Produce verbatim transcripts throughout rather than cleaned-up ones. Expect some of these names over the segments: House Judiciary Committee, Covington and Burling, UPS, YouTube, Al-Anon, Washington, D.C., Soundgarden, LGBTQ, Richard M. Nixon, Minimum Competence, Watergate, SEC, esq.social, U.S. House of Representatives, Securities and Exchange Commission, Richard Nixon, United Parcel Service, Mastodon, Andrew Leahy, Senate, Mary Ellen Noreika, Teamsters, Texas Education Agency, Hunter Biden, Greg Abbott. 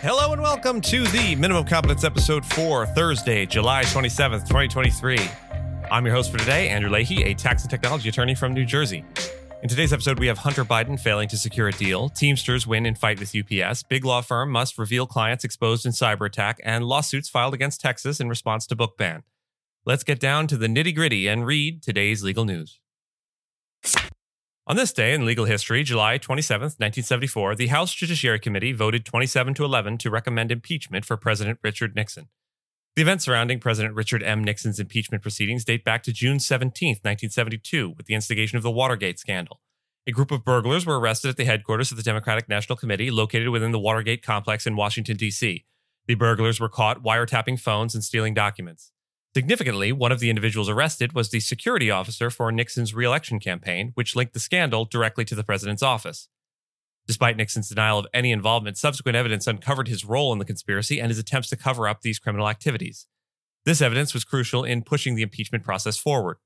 Hello and welcome to the Minimum Competence episode for Thursday, July twenty-seventh, twenty twenty-three. I'm your host for today, Andrew Leahy, a tax and technology attorney from New Jersey. In today's episode, we have Hunter Biden failing to secure a deal, Teamsters win in fight with U P S, big law firm must reveal clients exposed in cyber attack, and lawsuits filed against Texas in response to book ban. Let's get down to the nitty-gritty and read today's legal news. On this day in legal history, July twenty-seventh, nineteen seventy-four, the House Judiciary Committee voted twenty-seven to eleven to recommend impeachment for President Richard Nixon. The events surrounding President Richard M. Nixon's impeachment proceedings date back to June seventeenth, nineteen seventy-two, with the instigation of the Watergate scandal. A group of burglars were arrested at the headquarters of the Democratic National Committee, located within the Watergate complex in Washington, D C. The burglars were caught wiretapping phones and stealing documents. Significantly, one of the individuals arrested was the security officer for Nixon's re-election campaign, which linked the scandal directly to the president's office. Despite Nixon's denial of any involvement, subsequent evidence uncovered his role in the conspiracy and his attempts to cover up these criminal activities. This evidence was crucial in pushing the impeachment process forward.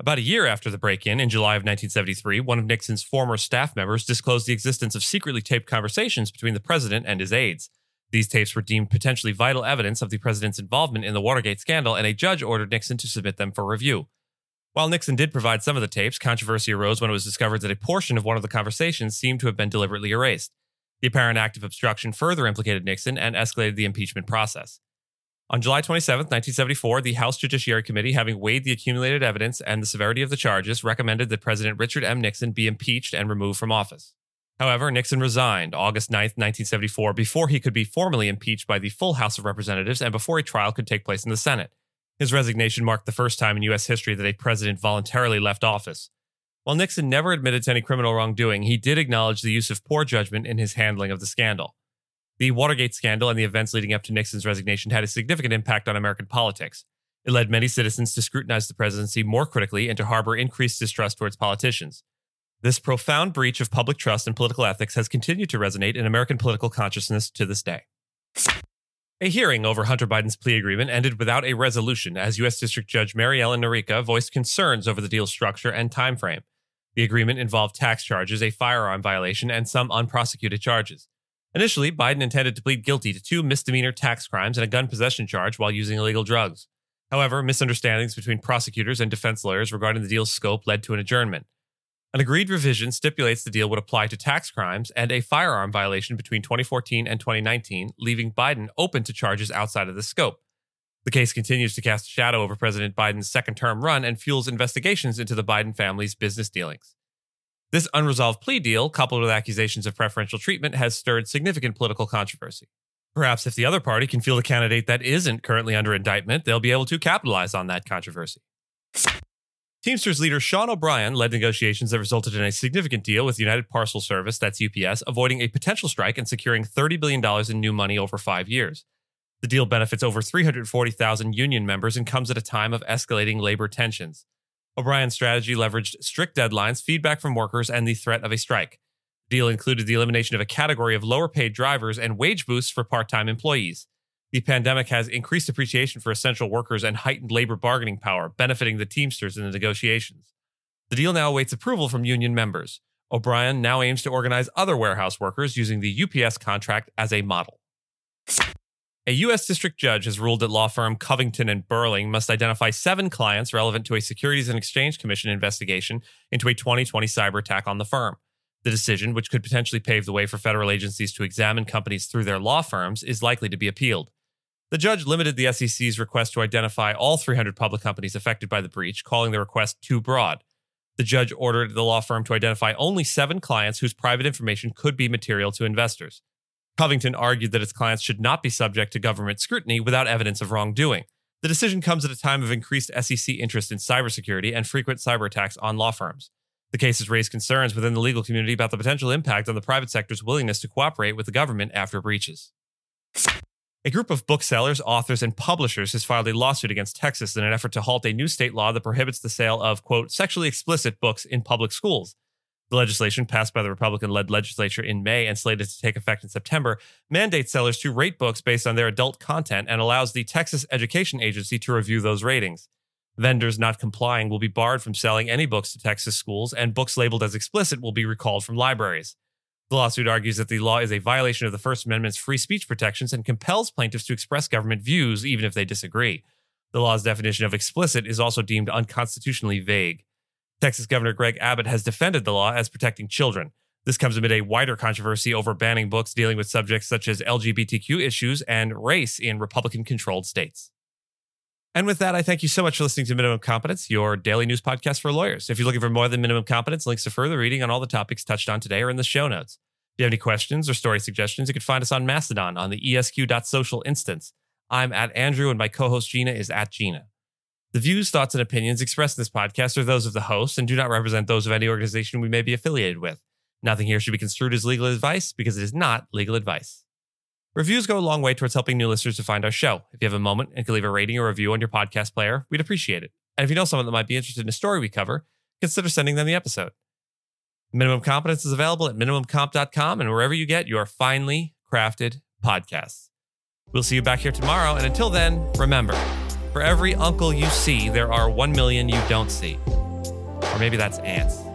About a year after the break-in, in July of nineteen seventy-three, one of Nixon's former staff members disclosed the existence of secretly taped conversations between the president and his aides. These tapes were deemed potentially vital evidence of the president's involvement in the Watergate scandal, and a judge ordered Nixon to submit them for review. While Nixon did provide some of the tapes, controversy arose when it was discovered that a portion of one of the conversations seemed to have been deliberately erased. The apparent act of obstruction further implicated Nixon and escalated the impeachment process. On July twenty-seventh, nineteen seventy-four, the House Judiciary Committee, having weighed the accumulated evidence and the severity of the charges, recommended that President Richard M. Nixon be impeached and removed from office. However, Nixon resigned August ninth, nineteen seventy-four, before he could be formally impeached by the full House of Representatives and before a trial could take place in the Senate. His resignation marked the first time in U S history that a president voluntarily left office. While Nixon never admitted to any criminal wrongdoing, he did acknowledge the use of poor judgment in his handling of the scandal. The Watergate scandal and the events leading up to Nixon's resignation had a significant impact on American politics. It led many citizens to scrutinize the presidency more critically and to harbor increased distrust towards politicians. This profound breach of public trust and political ethics has continued to resonate in American political consciousness to this day. A hearing over Hunter Biden's plea agreement ended without a resolution as U S District Judge Mary Ellen Noreika voiced concerns over the deal's structure and timeframe. The agreement involved tax charges, a firearm violation, and some unprosecuted charges. Initially, Biden intended to plead guilty to two misdemeanor tax crimes and a gun possession charge while using illegal drugs. However, misunderstandings between prosecutors and defense lawyers regarding the deal's scope led to an adjournment. An agreed revision stipulates the deal would apply to tax crimes and a firearm violation between twenty fourteen and twenty nineteen, leaving Biden open to charges outside of the scope. The case continues to cast a shadow over President Biden's second-term run and fuels investigations into the Biden family's business dealings. This unresolved plea deal, coupled with accusations of preferential treatment, has stirred significant political controversy. Perhaps if the other party can field a candidate that isn't currently under indictment, they'll be able to capitalize on that controversy. Teamsters leader Sean O'Brien led negotiations that resulted in a significant deal with United Parcel Service, that's U P S, avoiding a potential strike and securing thirty billion dollars in new money over five years. The deal benefits over three hundred forty thousand union members and comes at a time of escalating labor tensions. O'Brien's strategy leveraged strict deadlines, feedback from workers, and the threat of a strike. The deal included the elimination of a category of lower-paid drivers and wage boosts for part-time employees. The pandemic has increased appreciation for essential workers and heightened labor bargaining power, benefiting the Teamsters in the negotiations. The deal now awaits approval from union members. O'Brien now aims to organize other warehouse workers using the U P S contract as a model. A U S district judge has ruled that law firm Covington and Burling must identify seven clients relevant to a Securities and Exchange Commission investigation into a twenty twenty cyber attack on the firm. The decision, which could potentially pave the way for federal agencies to examine companies through their law firms, is likely to be appealed. The judge limited the S E C's request to identify all three hundred public companies affected by the breach, calling the request too broad. The judge ordered the law firm to identify only seven clients whose private information could be material to investors. Covington argued that its clients should not be subject to government scrutiny without evidence of wrongdoing. The decision comes at a time of increased S E C interest in cybersecurity and frequent cyber attacks on law firms. The case has raised concerns within the legal community about the potential impact on the private sector's willingness to cooperate with the government after breaches. A group of booksellers, authors, and publishers has filed a lawsuit against Texas in an effort to halt a new state law that prohibits the sale of, quote, sexually explicit books in public schools. The legislation, passed by the Republican-led legislature in May and slated to take effect in September, mandates sellers to rate books based on their adult content and allows the Texas Education Agency to review those ratings. Vendors not complying will be barred from selling any books to Texas schools, and books labeled as explicit will be recalled from libraries. The lawsuit argues that the law is a violation of the First Amendment's free speech protections and compels plaintiffs to express government views even if they disagree. The law's definition of explicit is also deemed unconstitutionally vague. Texas Governor Greg Abbott has defended the law as protecting children. This comes amid a wider controversy over banning books dealing with subjects such as L G B T Q issues and race in Republican-controlled states. And with that, I thank you so much for listening to Minimum Competence, your daily news podcast for lawyers. If you're looking for more than Minimum Competence, links to further reading on all the topics touched on today are in the show notes. If you have any questions or story suggestions, you can find us on Mastodon on the E S Q dot social instance. I'm at Andrew, and my co-host Gina is at Gina. The views, thoughts, and opinions expressed in this podcast are those of the host and do not represent those of any organization we may be affiliated with. Nothing here should be construed as legal advice because it is not legal advice. Reviews go a long way towards helping new listeners to find our show. If you have a moment and can leave a rating or review on your podcast player, we'd appreciate it. And if you know someone that might be interested in a story we cover, consider sending them the episode. Minimum Competence is available at minimum comp dot com and wherever you get your finely crafted podcasts. We'll see you back here tomorrow. And until then, remember, for every uncle you see, there are one million you don't see. Or maybe that's ants.